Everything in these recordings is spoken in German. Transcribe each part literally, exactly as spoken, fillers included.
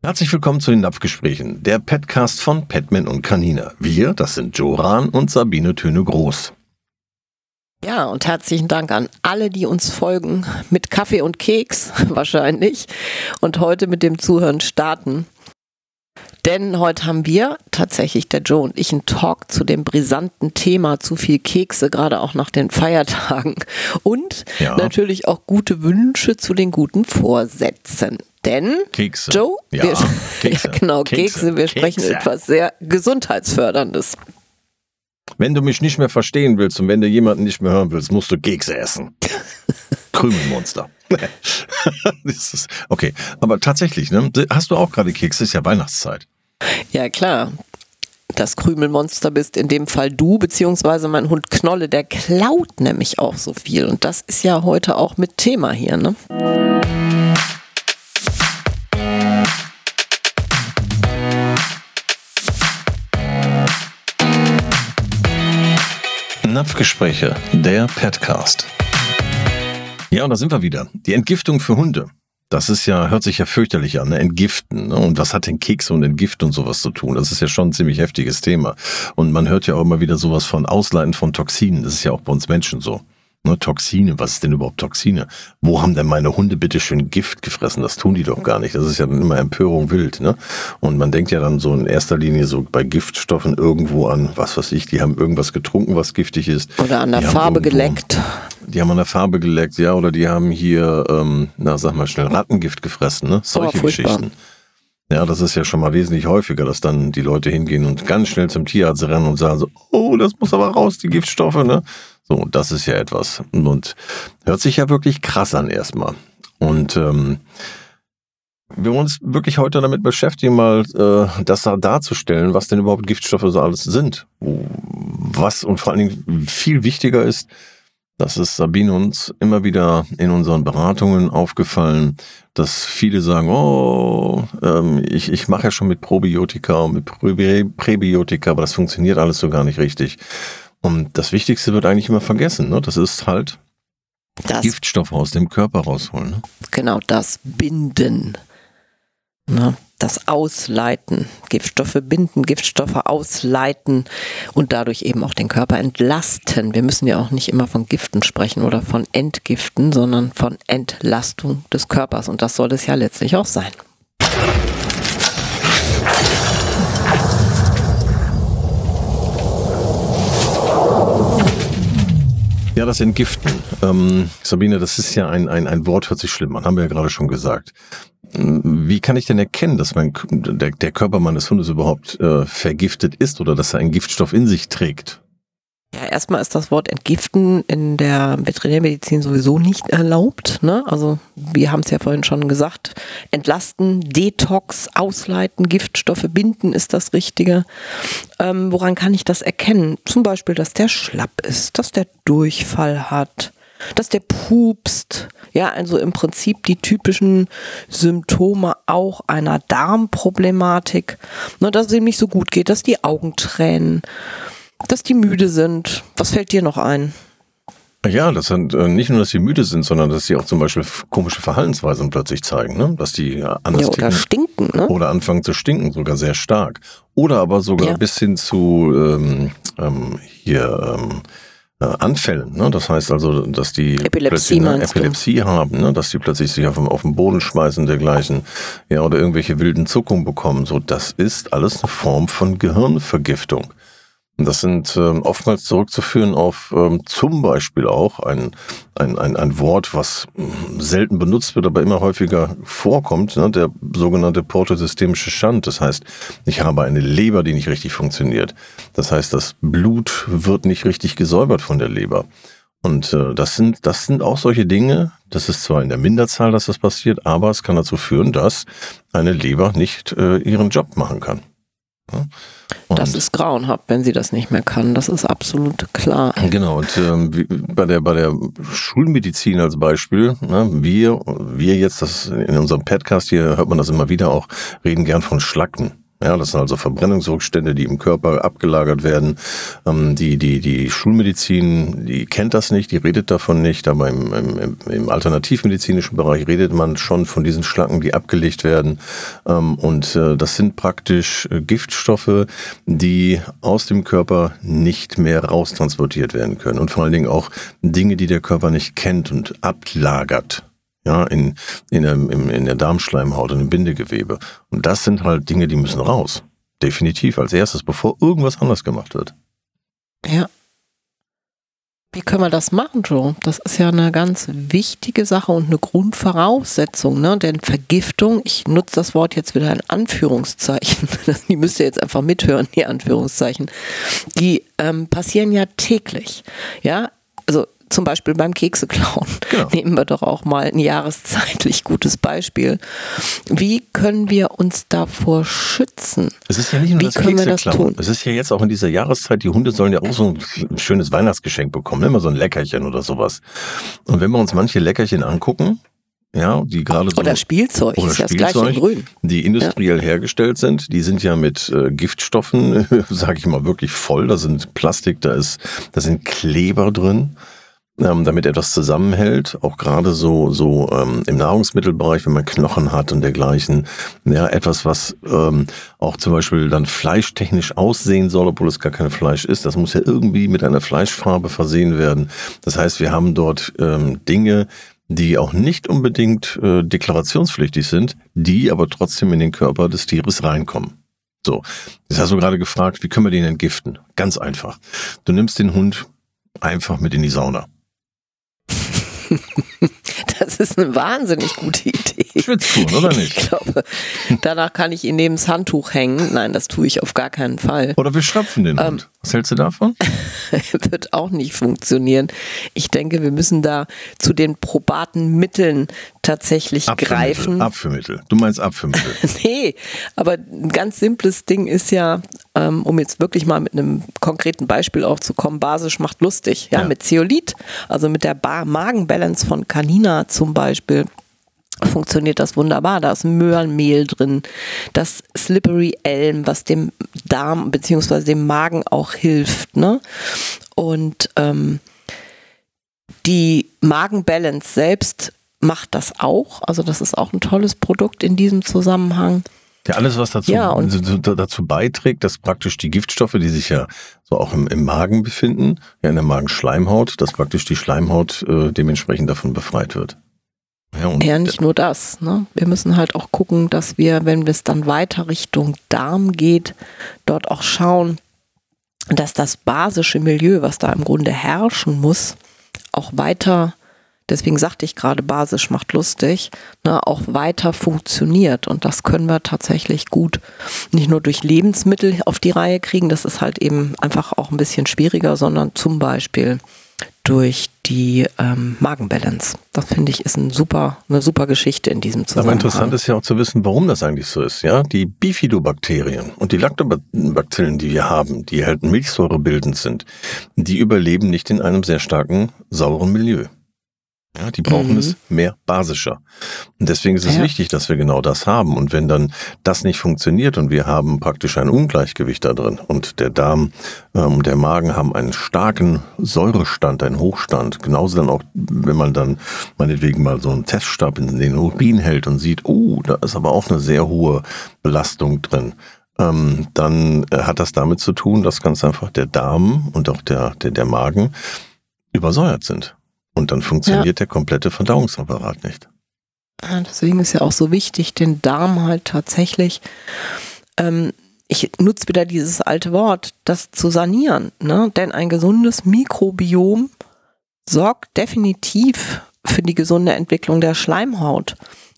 Herzlich willkommen zu den Napfgesprächen, der Petcast von Petman und Kanina. Wir, das sind Joe Rahn und Sabine Töne-Groß. Ja, und herzlichen Dank an alle, die uns folgen, mit Kaffee und Keks wahrscheinlich, und heute mit dem Zuhören starten. Denn heute haben wir, tatsächlich der Joe und ich, einen Talk zu dem brisanten Thema zu viel Kekse, gerade auch nach den Feiertagen. Und ja, natürlich auch gute Wünsche zu den guten Vorsätzen. Denn Kekse. Joe, ja, wir, Kekse. Ja, genau, Kekse, Kekse. wir sprechen Kekse. Etwas sehr Gesundheitsförderndes. Wenn du mich nicht mehr verstehen willst und wenn du jemanden nicht mehr hören willst, musst du Kekse essen. Krümelmonster. Das ist, okay, aber tatsächlich, ne? Hast du auch gerade Kekse? Ist ja Weihnachtszeit. Ja, klar. Das Krümelmonster bist in dem Fall du, beziehungsweise mein Hund Knolle, der klaut nämlich auch so viel. Und das ist ja heute auch mit Thema hier, ne? Napfgespräche, der Petcast. Ja, und da sind wir wieder. Die Entgiftung für Hunde. Das ist ja, hört sich ja fürchterlich an, ne? Entgiften. Ne? Und was hat denn Kekse und Entgift und sowas zu tun? Das ist ja schon ein ziemlich heftiges Thema. Und man hört ja auch immer wieder sowas von Ausleiten von Toxinen. Das ist ja auch bei uns Menschen so. Ne? Toxine, was ist denn überhaupt Toxine? Wo haben denn meine Hunde bitte schön Gift gefressen? Das tun die doch gar nicht. Das ist ja dann immer Empörung wild. Ne? Und man denkt ja dann so in erster Linie so bei Giftstoffen irgendwo an, was weiß ich, die haben irgendwas getrunken, was giftig ist. Oder an der Farbe geleckt. Die haben an der Farbe geleckt, ja, oder die haben hier, ähm, na sag mal schnell, Rattengift gefressen, ne? Solche oh, Geschichten. Ja, das ist ja schon mal wesentlich häufiger, dass dann die Leute hingehen und ganz schnell zum Tierarzt rennen und sagen so, oh, das muss aber raus, die Giftstoffe, ne? So, das ist ja etwas. Und hört sich ja wirklich krass an erstmal. Und ähm, wir wollen uns wirklich heute damit beschäftigen, mal äh, das da darzustellen, was denn überhaupt Giftstoffe so alles sind. Was und vor allen Dingen viel wichtiger ist, das ist Sabine uns immer wieder in unseren Beratungen aufgefallen, dass viele sagen, oh, ähm, ich, ich mache ja schon mit Probiotika und mit Präbiotika, aber das funktioniert alles so gar nicht richtig. Und das Wichtigste wird eigentlich immer vergessen, ne? Das ist halt das Giftstoffe aus dem Körper rausholen. Ne? Genau, das Binden, ne? Das Ausleiten. Giftstoffe binden, Giftstoffe ausleiten und dadurch eben auch den Körper entlasten. Wir müssen ja auch nicht immer von Giften sprechen oder von Entgiften, sondern von Entlastung des Körpers. Und das soll es ja letztlich auch sein. Ja, das Entgiften. Ähm, Sabine, das ist ja ein, ein, ein Wort, hört sich schlimm an, haben wir ja gerade schon gesagt. Wie kann ich denn erkennen, dass mein, der, der Körper meines Hundes überhaupt äh, vergiftet ist oder dass er einen Giftstoff in sich trägt? Ja, erstmal ist das Wort Entgiften in der Veterinärmedizin sowieso nicht erlaubt, ne? Also wir haben es ja vorhin schon gesagt, entlasten, Detox, ausleiten, Giftstoffe binden ist das Richtige. Ähm, woran kann ich das erkennen? Zum Beispiel, dass der schlapp ist, dass der Durchfall hat, dass der pupst. Ja, also im Prinzip die typischen Symptome auch einer Darmproblematik. Ne, dass es ihm nicht so gut geht, dass die Augen tränen, dass die müde sind. Was fällt dir noch ein? Ja, das sind äh, nicht nur, dass sie müde sind, sondern dass sie auch zum Beispiel komische Verhaltensweisen plötzlich zeigen, ne? Dass die anders ja, oder stinken, ne? Oder anfangen zu stinken, sogar sehr stark. Oder aber sogar ja. bis hin zu ähm, ähm, hier ähm, Anfällen, ne? Das heißt also, dass die Epilepsie, ne, Epilepsie haben, ne? Dass die plötzlich sich auf, auf den Boden schmeißen dergleichen, ja, oder irgendwelche wilden Zuckungen bekommen. So, das ist alles eine Form von Gehirnvergiftung. Und das sind ähm, oftmals zurückzuführen auf ähm, zum Beispiel auch ein, ein, ein, ein Wort, was selten benutzt wird, aber immer häufiger vorkommt, ne? Der sogenannte portosystemische Shunt. Das heißt, ich habe eine Leber, die nicht richtig funktioniert. Das heißt, das Blut wird nicht richtig gesäubert von der Leber. Und äh, das sind das sind auch solche Dinge, das ist zwar in der Minderzahl, dass das passiert, aber es kann dazu führen, dass eine Leber nicht äh, ihren Job machen kann. Ja? Das ist grauenhaft, wenn sie das nicht mehr kann. Das ist absolut klar. Genau, und ähm, wie, bei der bei der Schulmedizin als Beispiel, ne, wir wir jetzt, das in unserem Podcast hier hört man das immer wieder auch, reden gern von Schlacken. Ja, das sind also Verbrennungsrückstände, die im Körper abgelagert werden. Ähm, die, die, die Schulmedizin, die kennt das nicht, die redet davon nicht. Aber im, im, im alternativmedizinischen Bereich redet man schon von diesen Schlacken, die abgelegt werden. Ähm, und äh, das sind praktisch äh, Giftstoffe, die aus dem Körper nicht mehr raustransportiert werden können. Und vor allen Dingen auch Dinge, die der Körper nicht kennt und ablagert. Ja, in, in, in, in der Darmschleimhaut und im Bindegewebe. Und das sind halt Dinge, die müssen raus. Definitiv als erstes, bevor irgendwas anders gemacht wird. Ja. Wie können wir das machen, Joe? Das ist ja eine ganz wichtige Sache und eine Grundvoraussetzung, ne? Denn Vergiftung, ich nutze das Wort jetzt wieder in Anführungszeichen, die müsst ihr jetzt einfach mithören, die Anführungszeichen, die ähm, passieren ja täglich. Ja, also zum Beispiel beim Kekseklauen. Genau. Nehmen wir doch auch mal ein jahreszeitlich gutes Beispiel. Wie können wir uns davor schützen? Es ist ja nicht nur Wie das Kekseklauen. Es ist ja jetzt auch in dieser Jahreszeit, die Hunde sollen ja auch so ein schönes Weihnachtsgeschenk bekommen, immer so ein Leckerchen oder sowas. Und wenn wir uns manche Leckerchen angucken, ja, die gerade so oder Spielzeug, oder ist das Spielzeug, gleich in grün. Die industriell ja. hergestellt sind, die sind ja mit äh, Giftstoffen, sage ich mal, wirklich voll. Da sind Plastik, da ist, da sind Kleber drin. Ähm, damit etwas zusammenhält, auch gerade so so ähm, im Nahrungsmittelbereich, wenn man Knochen hat und dergleichen, ja, etwas, was ähm, auch zum Beispiel dann fleischtechnisch aussehen soll, obwohl es gar kein Fleisch ist, das muss ja irgendwie mit einer Fleischfarbe versehen werden. Das heißt, wir haben dort ähm, Dinge, die auch nicht unbedingt äh, deklarationspflichtig sind, die aber trotzdem in den Körper des Tieres reinkommen. So, jetzt hast du gerade gefragt, wie können wir den entgiften? Ganz einfach. Du nimmst den Hund einfach mit in die Sauna. Das ist eine wahnsinnig gute Idee. Schwitztun, oder nicht? Ich glaube, danach kann ich ihn neben das Handtuch hängen. Nein, das tue ich auf gar keinen Fall. Oder wir schröpfen den ähm, Hund. Was hältst du davon? Wird auch nicht funktionieren. Ich denke, wir müssen da zu den probaten Mitteln tatsächlich Abführmittel, greifen. Abführmittel. Du meinst Abführmittel. Nee, aber ein ganz simples Ding ist ja, um jetzt wirklich mal mit einem konkreten Beispiel aufzukommen, basisch macht lustig, ja, ja. Mit Zeolit, also mit der Magenbalance von Kanina zum Beispiel, funktioniert das wunderbar. Da ist Möhrenmehl drin, das Slippery Elm, was dem Darm bzw. dem Magen auch hilft, ne? Und ähm, die Magenbalance selbst macht das auch, also das ist auch ein tolles Produkt in diesem Zusammenhang. Ja, alles, was dazu, ja, dazu beiträgt, dass praktisch die Giftstoffe, die sich ja so auch im, im Magen befinden, ja in der Magenschleimhaut, dass praktisch die Schleimhaut äh, dementsprechend davon befreit wird. Ja, und ja nicht nur das. Ne? Wir müssen halt auch gucken, dass wir, wenn es dann weiter Richtung Darm geht, dort auch schauen, dass das basische Milieu, was da im Grunde herrschen muss, auch weiter, deswegen sagte ich gerade, basisch macht lustig, ne, auch weiter funktioniert. Und das können wir tatsächlich gut nicht nur durch Lebensmittel auf die Reihe kriegen, das ist halt eben einfach auch ein bisschen schwieriger, sondern zum Beispiel durch die ähm, Magenbalance. Das finde ich ist ein super, eine super Geschichte in diesem Zusammenhang. Aber interessant ist ja auch zu wissen, warum das eigentlich so ist. Ja, die Bifidobakterien und die Lactobakterien, die wir haben, die halt milchsäurebildend sind, die überleben nicht in einem sehr starken, sauren Milieu. Ja, die brauchen mhm. es mehr basischer. Und deswegen ist es ja. wichtig, dass wir genau das haben. Und wenn dann das nicht funktioniert und wir haben praktisch ein Ungleichgewicht da drin und der Darm und ähm, der Magen haben einen starken Säurestand, einen Hochstand, genauso dann auch, wenn man dann meinetwegen mal so einen Teststab in den Urin hält und sieht, oh, da ist aber auch eine sehr hohe Belastung drin. Ähm, dann äh, hat das damit zu tun, dass ganz einfach der Darm und auch der, der, der Magen übersäuert sind. Und dann funktioniert ja. der komplette Verdauungsapparat nicht. Ja, deswegen ist ja auch so wichtig, den Darm halt tatsächlich, ähm, ich nutze wieder dieses alte Wort, das zu sanieren. Ne? Denn ein gesundes Mikrobiom sorgt definitiv für die gesunde Entwicklung der Schleimhaut.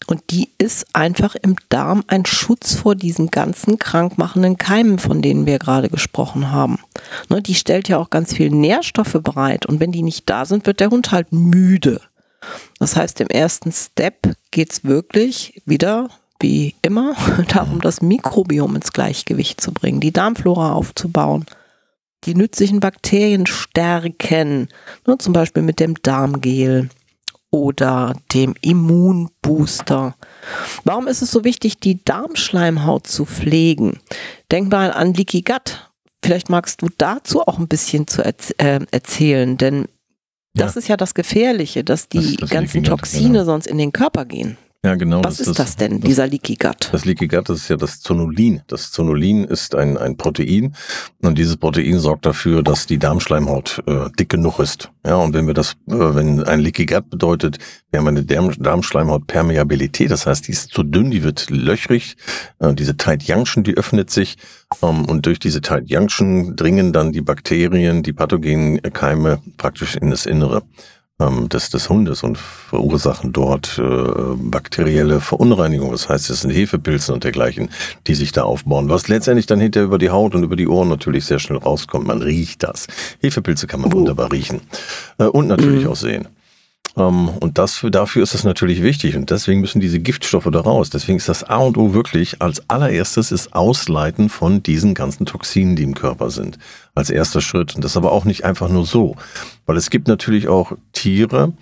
Und die ist einfach im Darm ein Schutz vor diesen ganzen krankmachenden Keimen, von denen wir gerade gesprochen haben. Ne, die stellt ja auch ganz viel Nährstoffe bereit. Und wenn die nicht da sind, wird der Hund halt müde. Das heißt, im ersten Step geht es wirklich wieder, wie immer, darum, das Mikrobiom ins Gleichgewicht zu bringen, die Darmflora aufzubauen, die nützlichen Bakterien stärken, ne, zum Beispiel mit dem Darmgel. oder dem Immunbooster. Warum ist es so wichtig, die Darmschleimhaut zu pflegen? Denk mal an Leaky Gut. Vielleicht magst du dazu auch ein bisschen zu erz- äh, erzählen, denn das ja. ist ja das Gefährliche, dass die das, das ganzen Gut, Toxine genau. sonst in den Körper gehen. Ja, genau. Was das, ist das denn, das, dieser Leaky Gut? Das Leaky Gut, das ist ja das Zonulin. Das Zonulin ist ein, ein Protein und dieses Protein sorgt dafür, dass die Darmschleimhaut äh, dick genug ist. Ja, und wenn wir das, äh, wenn ein Leaky Gut bedeutet, wir haben eine Darm- Darmschleimhautpermeabilität, das heißt, die ist zu dünn, die wird löchrig. Äh, diese Tight Junction, die öffnet sich ähm, und durch diese Tight Junction dringen dann die Bakterien, die pathogenen Keime praktisch in das Innere Des, des Hundes und verursachen dort äh, bakterielle Verunreinigung. Das heißt, es sind Hefepilze und dergleichen, die sich da aufbauen, was letztendlich dann hinterher über die Haut und über die Ohren natürlich sehr schnell rauskommt. Man riecht das. Hefepilze kann man oh. wunderbar riechen äh, und natürlich mhm. auch sehen. Ähm, und das, dafür ist das natürlich wichtig und deswegen müssen diese Giftstoffe da raus. Deswegen ist das A und O wirklich als allererstes ist Ausleiten von diesen ganzen Toxinen, die im Körper sind. Als erster Schritt. Und das aber auch nicht einfach nur so. Weil es gibt natürlich auch Tiere,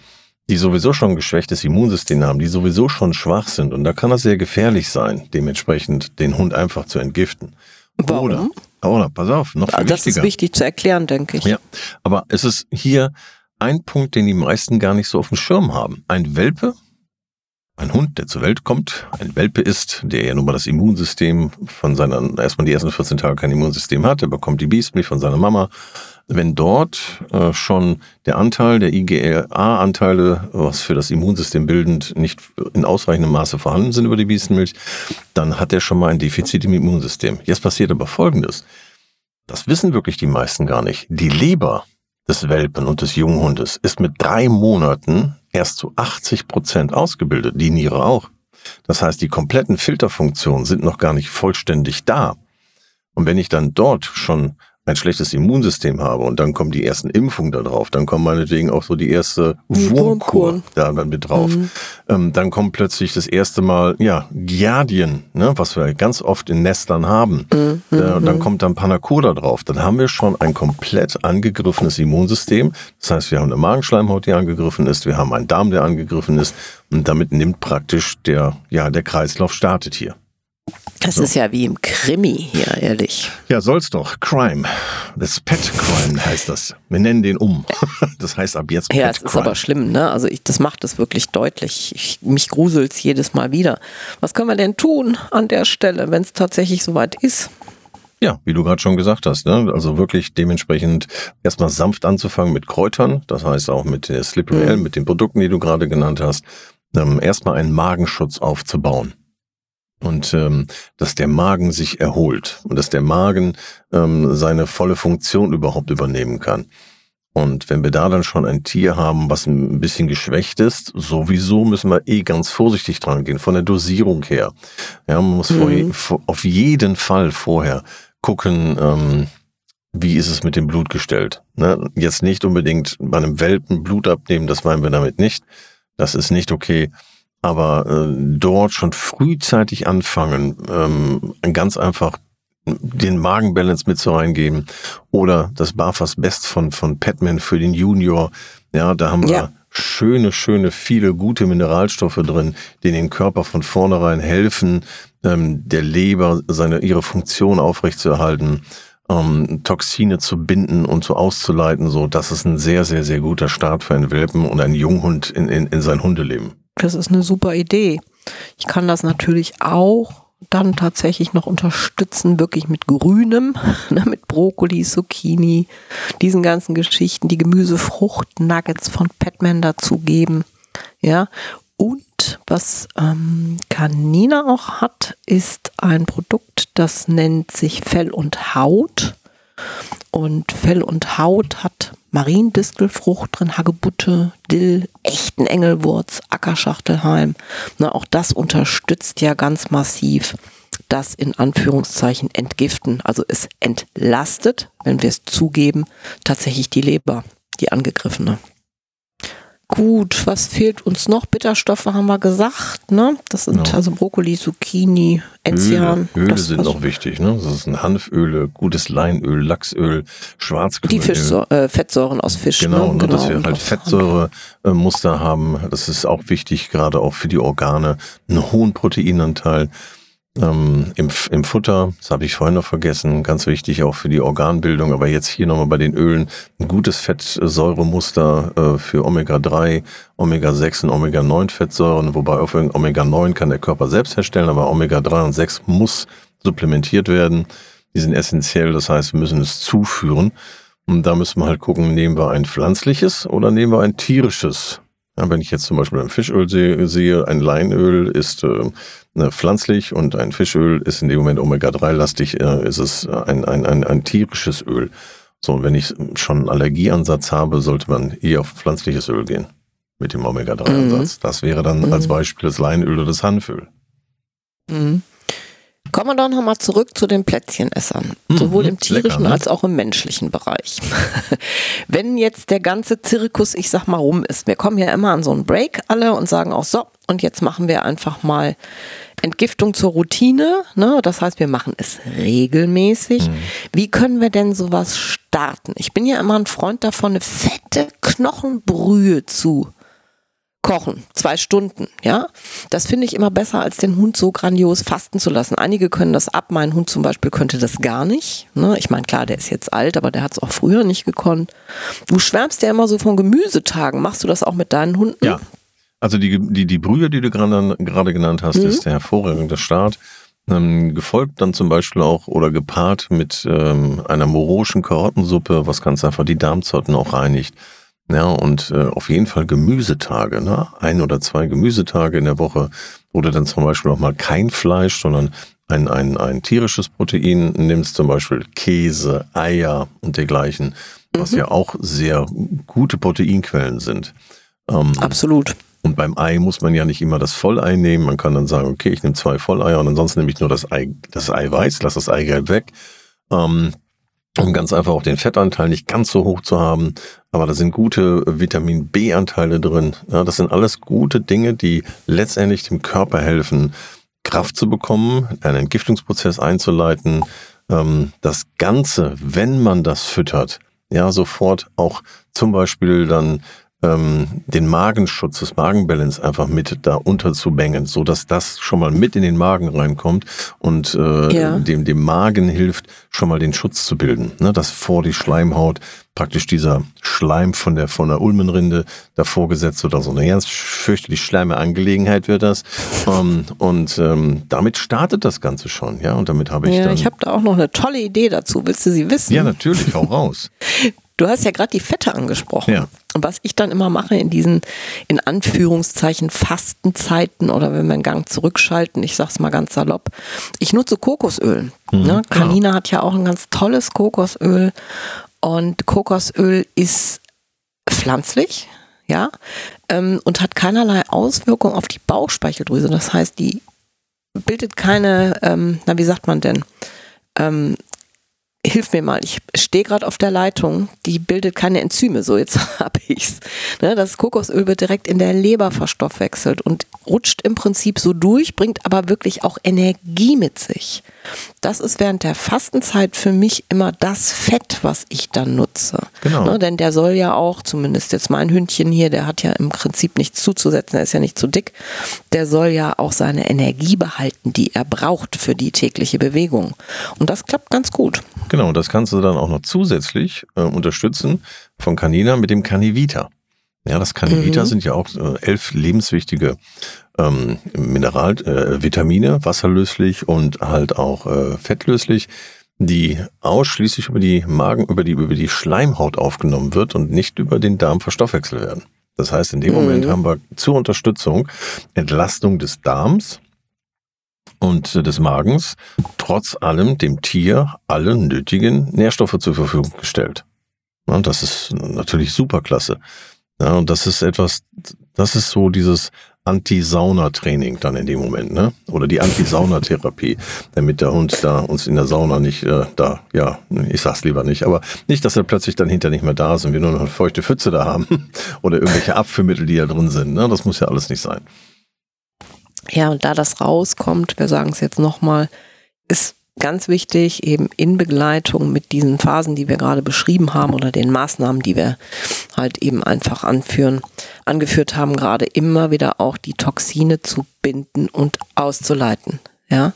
die sowieso schon ein geschwächtes Immunsystem haben, die sowieso schon schwach sind. Und da kann das sehr gefährlich sein, dementsprechend den Hund einfach zu entgiften. Warum? Oder, oder pass auf, noch viel wichtiger. Das ist wichtig zu erklären, denke ich. Ja, aber es ist hier ein Punkt, den die meisten gar nicht so auf dem Schirm haben. Ein Welpe, ein Hund, der zur Welt kommt, ein Welpe ist, der ja nun mal das Immunsystem von seiner, erstmal die ersten vierzehn Tage kein Immunsystem hat, der bekommt die Biestmilch von seiner Mama. Wenn dort äh, schon der Anteil der I G A-Anteile, was für das Immunsystem bildend, nicht in ausreichendem Maße vorhanden sind über die Biestmilch, dann hat er schon mal ein Defizit im Immunsystem. Jetzt passiert aber Folgendes. Das wissen wirklich die meisten gar nicht. Die Leber des Welpen und des Junghundes ist mit drei Monaten erst zu achtzig Prozent ausgebildet, die Niere auch. Das heißt, die kompletten Filterfunktionen sind noch gar nicht vollständig da. Und wenn ich dann dort schon ein schlechtes Immunsystem habe und dann kommen die ersten Impfungen da drauf, dann kommen meinetwegen auch so die erste die Wurmkur, Wurmkur da dann mit drauf. Mhm. Ähm, dann kommt plötzlich das erste Mal, ja, Giardien, ne, was wir ganz oft in Nestern haben. Mhm. Äh, und dann kommt dann Panacur da drauf. Dann haben wir schon ein komplett angegriffenes Immunsystem. Das heißt, wir haben eine Magenschleimhaut, die angegriffen ist, wir haben einen Darm, der angegriffen ist und damit nimmt praktisch der, ja, der Kreislauf startet hier. Das so. Ist ja wie im Krimi hier, ehrlich. Ja, soll's doch. Crime. Das Pet Crime heißt das. Wir nennen den um. Das heißt ab jetzt Pet Crime. Ja, das ist aber schlimm, ne? Also ich, das macht es wirklich deutlich. Ich, mich gruselt's jedes Mal wieder. Was können wir denn tun an der Stelle, wenn es tatsächlich soweit ist? Ja, wie du gerade schon gesagt hast, ne? Also wirklich dementsprechend erstmal sanft anzufangen mit Kräutern. Das heißt auch mit der Slippery Elm, mhm. mit den Produkten, die du gerade genannt hast. Ähm, erstmal einen Magenschutz aufzubauen. Und ähm, dass der Magen sich erholt und dass der Magen ähm, seine volle Funktion überhaupt übernehmen kann. Und wenn wir da dann schon ein Tier haben, was ein bisschen geschwächt ist, sowieso müssen wir eh ganz vorsichtig dran gehen, von der Dosierung her. Ja, man muss mhm. vor, auf jeden Fall vorher gucken, ähm, wie ist es mit dem Blut gestellt. Ne? Jetzt nicht unbedingt bei einem Welpen Blut abnehmen, das meinen wir damit nicht. Das ist nicht okay. Aber äh, dort schon frühzeitig anfangen, ähm, ganz einfach den Magenbalance mit zu reingeben oder das Barfas Best von von Petman für den Junior. Ja, da haben wir ja. schöne, schöne, viele gute Mineralstoffe drin, die den Körper von vornherein helfen, ähm, der Leber seine ihre Funktion aufrechtzuerhalten, ähm, Toxine zu binden und so auszuleiten. So, das ist ein sehr, sehr, sehr guter Start für einen Welpen und einen Junghund in in, in sein Hundeleben. Das ist eine super Idee. Ich kann das natürlich auch dann tatsächlich noch unterstützen, wirklich mit Grünem, ne, mit Brokkoli, Zucchini, diesen ganzen Geschichten, die Gemüsefrucht-Nuggets von Petman dazugeben. Ja. Und was ähm, Kanina auch hat, ist ein Produkt, das nennt sich Fell und Haut. Und Fell und Haut hat Mariendistelfrucht drin, Hagebutte, Dill, echten Engelwurz, Ackerschachtelhalm. Na, auch das unterstützt ja ganz massiv das in Anführungszeichen Entgiften. Also es entlastet, wenn wir es zugeben, tatsächlich die Leber, die angegriffene. Gut, was fehlt uns noch? Bitterstoffe haben wir gesagt, ne? Das sind ja. also Brokkoli, Zucchini, Enzian. Öle, Öle das, sind noch wichtig, ne? Das sind Hanföle, gutes Leinöl, Lachsöl, Schwarzkümmelöl. Die Fischso- äh, Fettsäuren aus Fisch. Genau, ne? genau dass wir halt Fettsäuremuster haben. Das ist auch wichtig, gerade auch für die Organe. Einen hohen Proteinanteil ähm, im, im Futter. Das habe ich vorhin noch vergessen. Ganz wichtig auch für die Organbildung. Aber jetzt hier nochmal bei den Ölen. Ein gutes Fettsäuremuster äh, für Omega drei, Omega sechs und Omega neun Fettsäuren. Wobei auf Omega neun kann der Körper selbst herstellen, aber Omega drei und sechs muss supplementiert werden. Die sind essentiell, das heißt, wir müssen es zuführen. Und da müssen wir halt gucken, nehmen wir ein pflanzliches oder nehmen wir ein tierisches. Ja, wenn ich jetzt zum Beispiel ein Fischöl sehe, sehe ein Leinöl ist äh, pflanzlich und ein Fischöl ist in dem Moment Omega drei lastig, äh, ist es ein, ein, ein, ein tierisches Öl. So, und wenn ich schon einen Allergieansatz habe, sollte man eher auf pflanzliches Öl gehen mit dem Omega drei Ansatz. Mhm. Das wäre dann mhm. als Beispiel das Leinöl oder das Hanföl. Mhm. Kommen wir doch nochmal zurück zu den Plätzchenessern, mhm. sowohl im tierischen Lecker, ne? als auch im menschlichen Bereich. Wenn jetzt der ganze Zirkus, ich sag mal, rum ist, wir kommen ja immer an so einen Break alle und sagen auch so, und jetzt machen wir einfach mal Entgiftung zur Routine, ne? Das heißt, wir machen es regelmäßig. Mhm. Wie können wir denn sowas starten? Ich bin ja immer ein Freund davon, eine fette Knochenbrühe zu kochen, zwei Stunden, ja. Das finde ich immer besser, als den Hund so grandios fasten zu lassen. Einige können das ab, mein Hund zum Beispiel könnte das gar nicht. Ne? Ich meine, klar, der ist jetzt alt, aber der hat es auch früher nicht gekonnt. Du schwärmst ja immer so von Gemüsetagen. Machst du das auch mit deinen Hunden? Ja, also die, die, die Brühe, die du gerade genannt hast, mhm. ist der hervorragende Start. Ähm, gefolgt dann zum Beispiel auch oder gepaart mit ähm, einer moroschen Karottensuppe, was ganz einfach die Darmzotten auch reinigt. Ja, und äh, auf jeden Fall Gemüsetage, ne? Ein oder zwei Gemüsetage in der Woche, wo du dann zum Beispiel auch mal kein Fleisch, sondern ein, ein, ein tierisches Protein nimmst, zum Beispiel Käse, Eier und dergleichen, mhm. was ja auch sehr gute Proteinquellen sind. Ähm, Absolut. Und beim Ei muss man ja nicht immer das Vollei nehmen. Man kann dann sagen, okay, ich nehme zwei Volleier und ansonsten nehme ich nur das Ei, das Eiweiß, lass das Eigelb weg. Ähm, Um ganz einfach auch den Fettanteil nicht ganz so hoch zu haben. Aber da sind gute Vitamin-B-Anteile drin. Ja, das sind alles gute Dinge, die letztendlich dem Körper helfen, Kraft zu bekommen, einen Entgiftungsprozess einzuleiten. Das Ganze, wenn man das füttert, ja, sofort auch zum Beispiel dann den Magenschutz, das Magenbalance einfach mit da unterzubengen, so dass das schon mal mit in den Magen reinkommt und äh, ja. dem, dem Magen hilft, schon mal den Schutz zu bilden, ne? Dass vor die Schleimhaut praktisch dieser Schleim von der von der Ulmenrinde davor gesetzt wird, also eine ganz fürchterlich schleime Angelegenheit wird das ähm, und ähm, damit startet das Ganze schon, ja, und damit habe ich ja, dann... Ich habe da auch noch eine tolle Idee dazu, willst du sie wissen? Ja, natürlich, hau raus. Du hast ja gerade die Fette angesprochen. Ja. Und was ich dann immer mache in diesen, in Anführungszeichen, Fastenzeiten oder wenn wir einen Gang zurückschalten, ich sag's mal ganz salopp, ich nutze Kokosöl. Mhm, ne? Kanina ja. hat ja auch ein ganz tolles Kokosöl und Kokosöl ist pflanzlich, ja, ähm, und hat keinerlei Auswirkung auf die Bauchspeicheldrüse. Das heißt, die bildet keine, ähm, na wie sagt man denn, ähm, Hilf mir mal, ich stehe gerade auf der Leitung, die bildet keine Enzyme, so jetzt habe ich's. Ne, das Kokosöl wird direkt in der Leber verstoffwechselt und rutscht im Prinzip so durch, bringt aber wirklich auch Energie mit sich. Das ist während der Fastenzeit für mich immer das Fett, was ich dann nutze. Genau. Ne, denn der soll ja auch, zumindest jetzt mein Hündchen hier, der hat ja im Prinzip nichts zuzusetzen, der ist ja nicht zu dick, der soll ja auch seine Energie behalten, die er braucht für die tägliche Bewegung. Und das klappt ganz gut. Genau, das kannst du dann auch noch zusätzlich äh, unterstützen von Kanina mit dem Canivita. Ja, das Canivita mhm. sind ja auch äh, elf lebenswichtige ähm, Mineral, äh, Vitamine, wasserlöslich und halt auch äh, fettlöslich, die ausschließlich über die Magen, über die, über die Schleimhaut aufgenommen wird und nicht über den Darm verstoffwechselt werden. Das heißt, in dem mhm. Moment haben wir zur Unterstützung Entlastung des Darms und des Magens trotz allem dem Tier alle nötigen Nährstoffe zur Verfügung gestellt. Und das ist natürlich superklasse. Ja, und das ist etwas, das ist so dieses Anti-Sauna-Training dann in dem Moment, ne? Oder die Anti-Sauna-Therapie, damit der Hund da uns in der Sauna nicht äh, da, ja, ich sag's lieber nicht, aber nicht, dass er plötzlich dann hinter nicht mehr da ist und wir nur noch eine feuchte Pfütze da haben oder irgendwelche Abführmittel, die da drin sind, ne? Das muss ja alles nicht sein. Ja, und da das rauskommt, wir sagen es jetzt nochmal, ist ganz wichtig, eben in Begleitung mit diesen Phasen, die wir gerade beschrieben haben oder den Maßnahmen, die wir halt eben einfach anführen, angeführt haben, gerade immer wieder auch die Toxine zu binden und auszuleiten. Ja.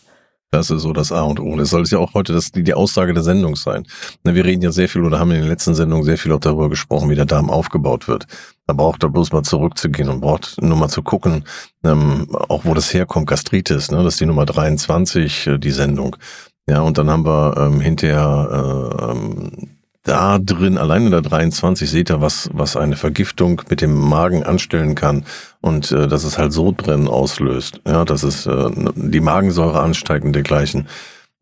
Das ist so das A und O. Das soll es ja auch heute das, die, die Aussage der Sendung sein. Wir reden ja sehr viel oder haben in den letzten Sendungen sehr viel auch darüber gesprochen, wie der Darm aufgebaut wird. Da braucht er bloß mal zurückzugehen und braucht nur mal zu gucken, ähm, auch wo das herkommt, Gastritis, ne? Das ist die Nummer dreiundzwanzig, die Sendung. Ja, und dann haben wir ähm, hinterher äh, da drin, alleine der dreiundzwanzig, seht ihr, was was eine Vergiftung mit dem Magen anstellen kann und äh, dass es halt Sodbrennen auslöst, ja, dass es äh, die Magensäure ansteigt und dergleichen.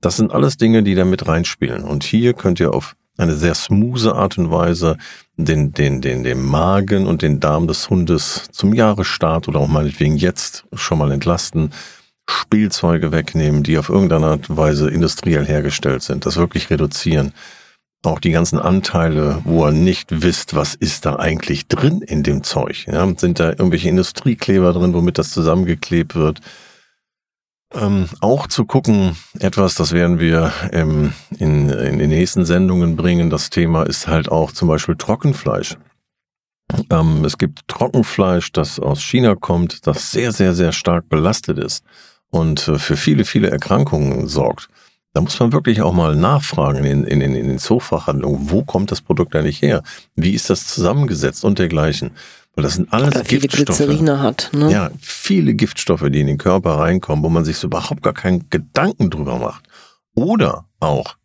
Das sind alles Dinge, die da mit reinspielen. Und hier könnt ihr auf eine sehr smoothe Art und Weise den den den den Magen und den Darm des Hundes zum Jahresstart oder auch meinetwegen jetzt schon mal entlasten. Spielzeuge wegnehmen, die auf irgendeine Art und Weise industriell hergestellt sind, das wirklich reduzieren. Auch die ganzen Anteile, wo ihr nicht wisst, was ist da eigentlich drin in dem Zeug. Ja? Sind da irgendwelche Industriekleber drin, womit das zusammengeklebt wird? Ähm, auch zu gucken, etwas, das werden wir ähm, in, in den nächsten Sendungen bringen, das Thema ist halt auch zum Beispiel Trockenfleisch. Ähm, es gibt Trockenfleisch, das aus China kommt, das sehr, sehr, sehr stark belastet ist und für viele, viele Erkrankungen sorgt. Da muss man wirklich auch mal nachfragen in, in, in den Zoofachhandlungen, wo kommt das Produkt eigentlich her? Wie ist das zusammengesetzt und dergleichen? Weil das sind alles Giftstoffe. Viele Glycerine hat, ne? Ja, viele Giftstoffe, die in den Körper reinkommen, wo man sich so überhaupt gar keinen Gedanken drüber macht. Oder auch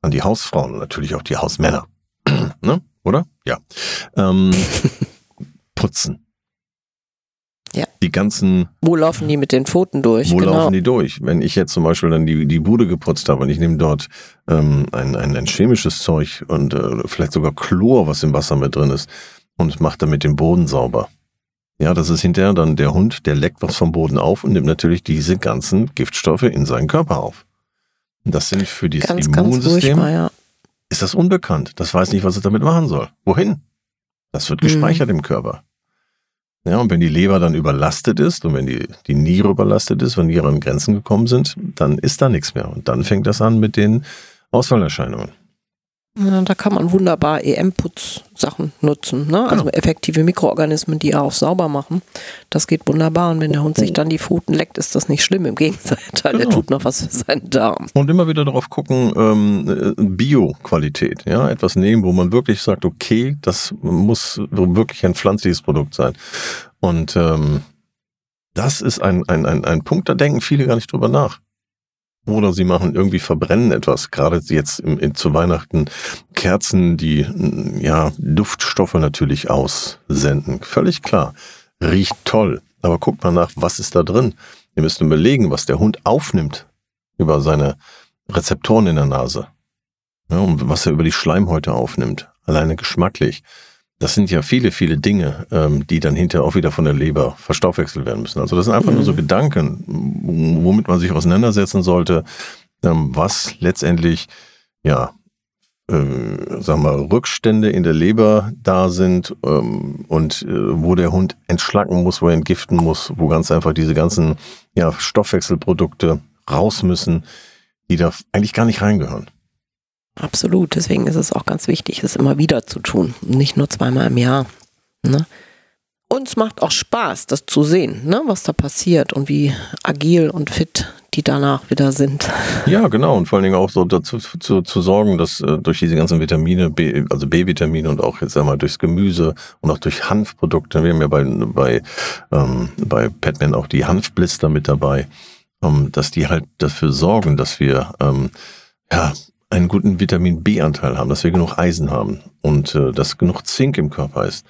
an die Hausfrauen und natürlich auch die Hausmänner. Ne? Oder? Ja. Ähm, putzen. Ja. Die ganzen. Wo laufen die mit den Pfoten durch? Wo genau. laufen die durch? Wenn ich jetzt zum Beispiel dann die, die Bude geputzt habe und ich nehme dort ähm, ein, ein, ein chemisches Zeug und äh, vielleicht sogar Chlor, was im Wasser mit drin ist, und mache damit den Boden sauber. Ja, das ist hinterher dann der Hund, der leckt was vom Boden auf und nimmt natürlich diese ganzen Giftstoffe in seinen Körper auf. Das sind für dieses ganz, Immunsystem. Ganz ruhig, ja. Ist das unbekannt? Das weiß nicht, was es damit machen soll. Wohin? Das wird gespeichert mhm. im Körper. Ja, und wenn die Leber dann überlastet ist und wenn die, die Niere überlastet ist, wenn die an Grenzen gekommen sind, dann ist da nichts mehr. Und dann fängt das an mit den Ausfallerscheinungen. Ja, da kann man wunderbar E M-Putzsachen nutzen, ne? Also genau. Effektive Mikroorganismen, die auch sauber machen. Das geht wunderbar. Und wenn der Hund sich dann die Pfoten leckt, ist das nicht schlimm. Im Gegenteil, genau. Der tut noch was für seinen Darm. Und immer wieder darauf gucken, ähm, Bio-Qualität. Ja? Etwas nehmen, wo man wirklich sagt, okay, das muss wirklich ein pflanzliches Produkt sein. Und ähm, das ist ein, ein, ein, ein Punkt, da denken viele gar nicht drüber nach. Oder sie machen irgendwie, verbrennen etwas, gerade jetzt im, im, zu Weihnachten, Kerzen, die ja Duftstoffe natürlich aussenden. Völlig klar, riecht toll, aber guckt mal nach, was ist da drin. Ihr müsst überlegen, was der Hund aufnimmt über seine Rezeptoren in der Nase, ja, und was er über die Schleimhäute aufnimmt, alleine geschmacklich. Das sind ja viele, viele Dinge, ähm, die dann hinterher auch wieder von der Leber verstoffwechselt werden müssen. Also das sind einfach mhm. nur so Gedanken, womit man sich auseinandersetzen sollte, ähm, was letztendlich, ja, äh, sagen wir, Rückstände in der Leber da sind ähm, und äh, wo der Hund entschlacken muss, wo er entgiften muss, wo ganz einfach diese ganzen ja, Stoffwechselprodukte raus müssen, die da eigentlich gar nicht reingehören. Absolut, deswegen ist es auch ganz wichtig, es immer wieder zu tun, nicht nur zweimal im Jahr. Ne? Und es macht auch Spaß, das zu sehen, ne? Was da passiert und wie agil und fit die danach wieder sind. Ja, genau, und vor allen Dingen auch so dazu zu, zu sorgen, dass äh, durch diese ganzen Vitamine, B, also B-Vitamine und auch jetzt einmal durchs Gemüse und auch durch Hanfprodukte, wir haben ja bei, bei, ähm, bei Petman auch die Hanfblister mit dabei, ähm, dass die halt dafür sorgen, dass wir ähm, ja einen guten Vitamin-B-Anteil haben, dass wir genug Eisen haben und äh, dass genug Zink im Körper ist.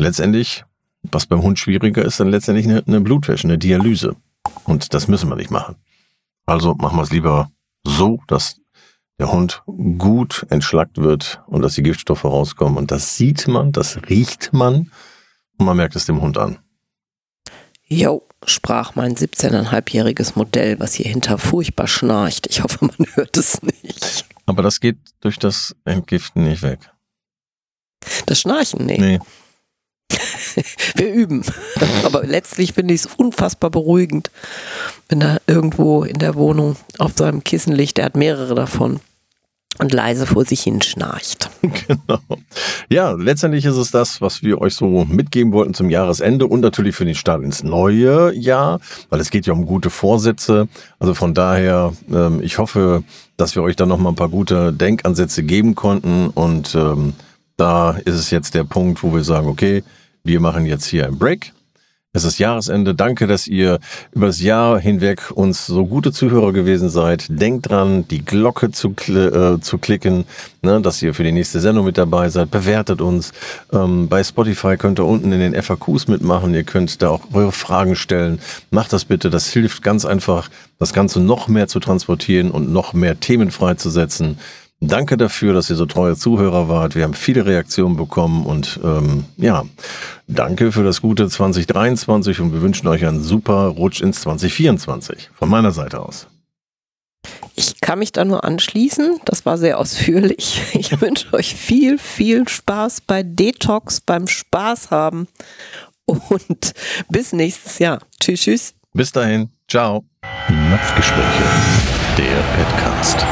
Letztendlich, was beim Hund schwieriger ist, dann letztendlich eine, eine Blutwäsche, eine Dialyse. Und das müssen wir nicht machen. Also machen wir es lieber so, dass der Hund gut entschlackt wird und dass die Giftstoffe rauskommen. Und das sieht man, das riecht man und man merkt es dem Hund an. Jo, sprach mein siebzehneinhalbjähriges Modell, was hier hinter furchtbar schnarcht. Ich hoffe, man hört es nicht. Aber das geht durch das Entgiften nicht weg. Das Schnarchen? Nee. nee. Wir üben. Aber letztlich finde ich es unfassbar beruhigend, wenn er irgendwo in der Wohnung auf seinem Kissen liegt, er hat mehrere davon, und leise vor sich hin schnarcht. Genau. Ja, letztendlich ist es das, was wir euch so mitgeben wollten zum Jahresende und natürlich für den Start ins neue Jahr, weil es geht ja um gute Vorsätze. Also von daher, ähm, ich hoffe, dass wir euch da nochmal ein paar gute Denkansätze geben konnten, und ähm, da ist es jetzt der Punkt, wo wir sagen, okay, wir machen jetzt hier einen Break. Es ist Jahresende. Danke, dass ihr übers Jahr hinweg uns so gute Zuhörer gewesen seid. Denkt dran, die Glocke zu, kl- äh, zu klicken, ne, dass ihr für die nächste Sendung mit dabei seid. Bewertet uns. Ähm, bei Spotify könnt ihr unten in den F A Qs mitmachen. Ihr könnt da auch eure Fragen stellen. Macht das bitte. Das hilft ganz einfach, das Ganze noch mehr zu transportieren und noch mehr Themen freizusetzen. Danke dafür, dass ihr so treue Zuhörer wart. Wir haben viele Reaktionen bekommen und ähm, ja, danke für das gute zwanzig dreiundzwanzig und wir wünschen euch einen super Rutsch ins zwanzig vierundzwanzig. Von meiner Seite aus. Ich kann mich da nur anschließen. Das war sehr ausführlich. Ich wünsche euch viel, viel Spaß bei Detox, beim Spaß haben und bis nächstes Jahr. Tschüss, tschüss. Bis dahin. Ciao. Napfgespräche, der Petcast.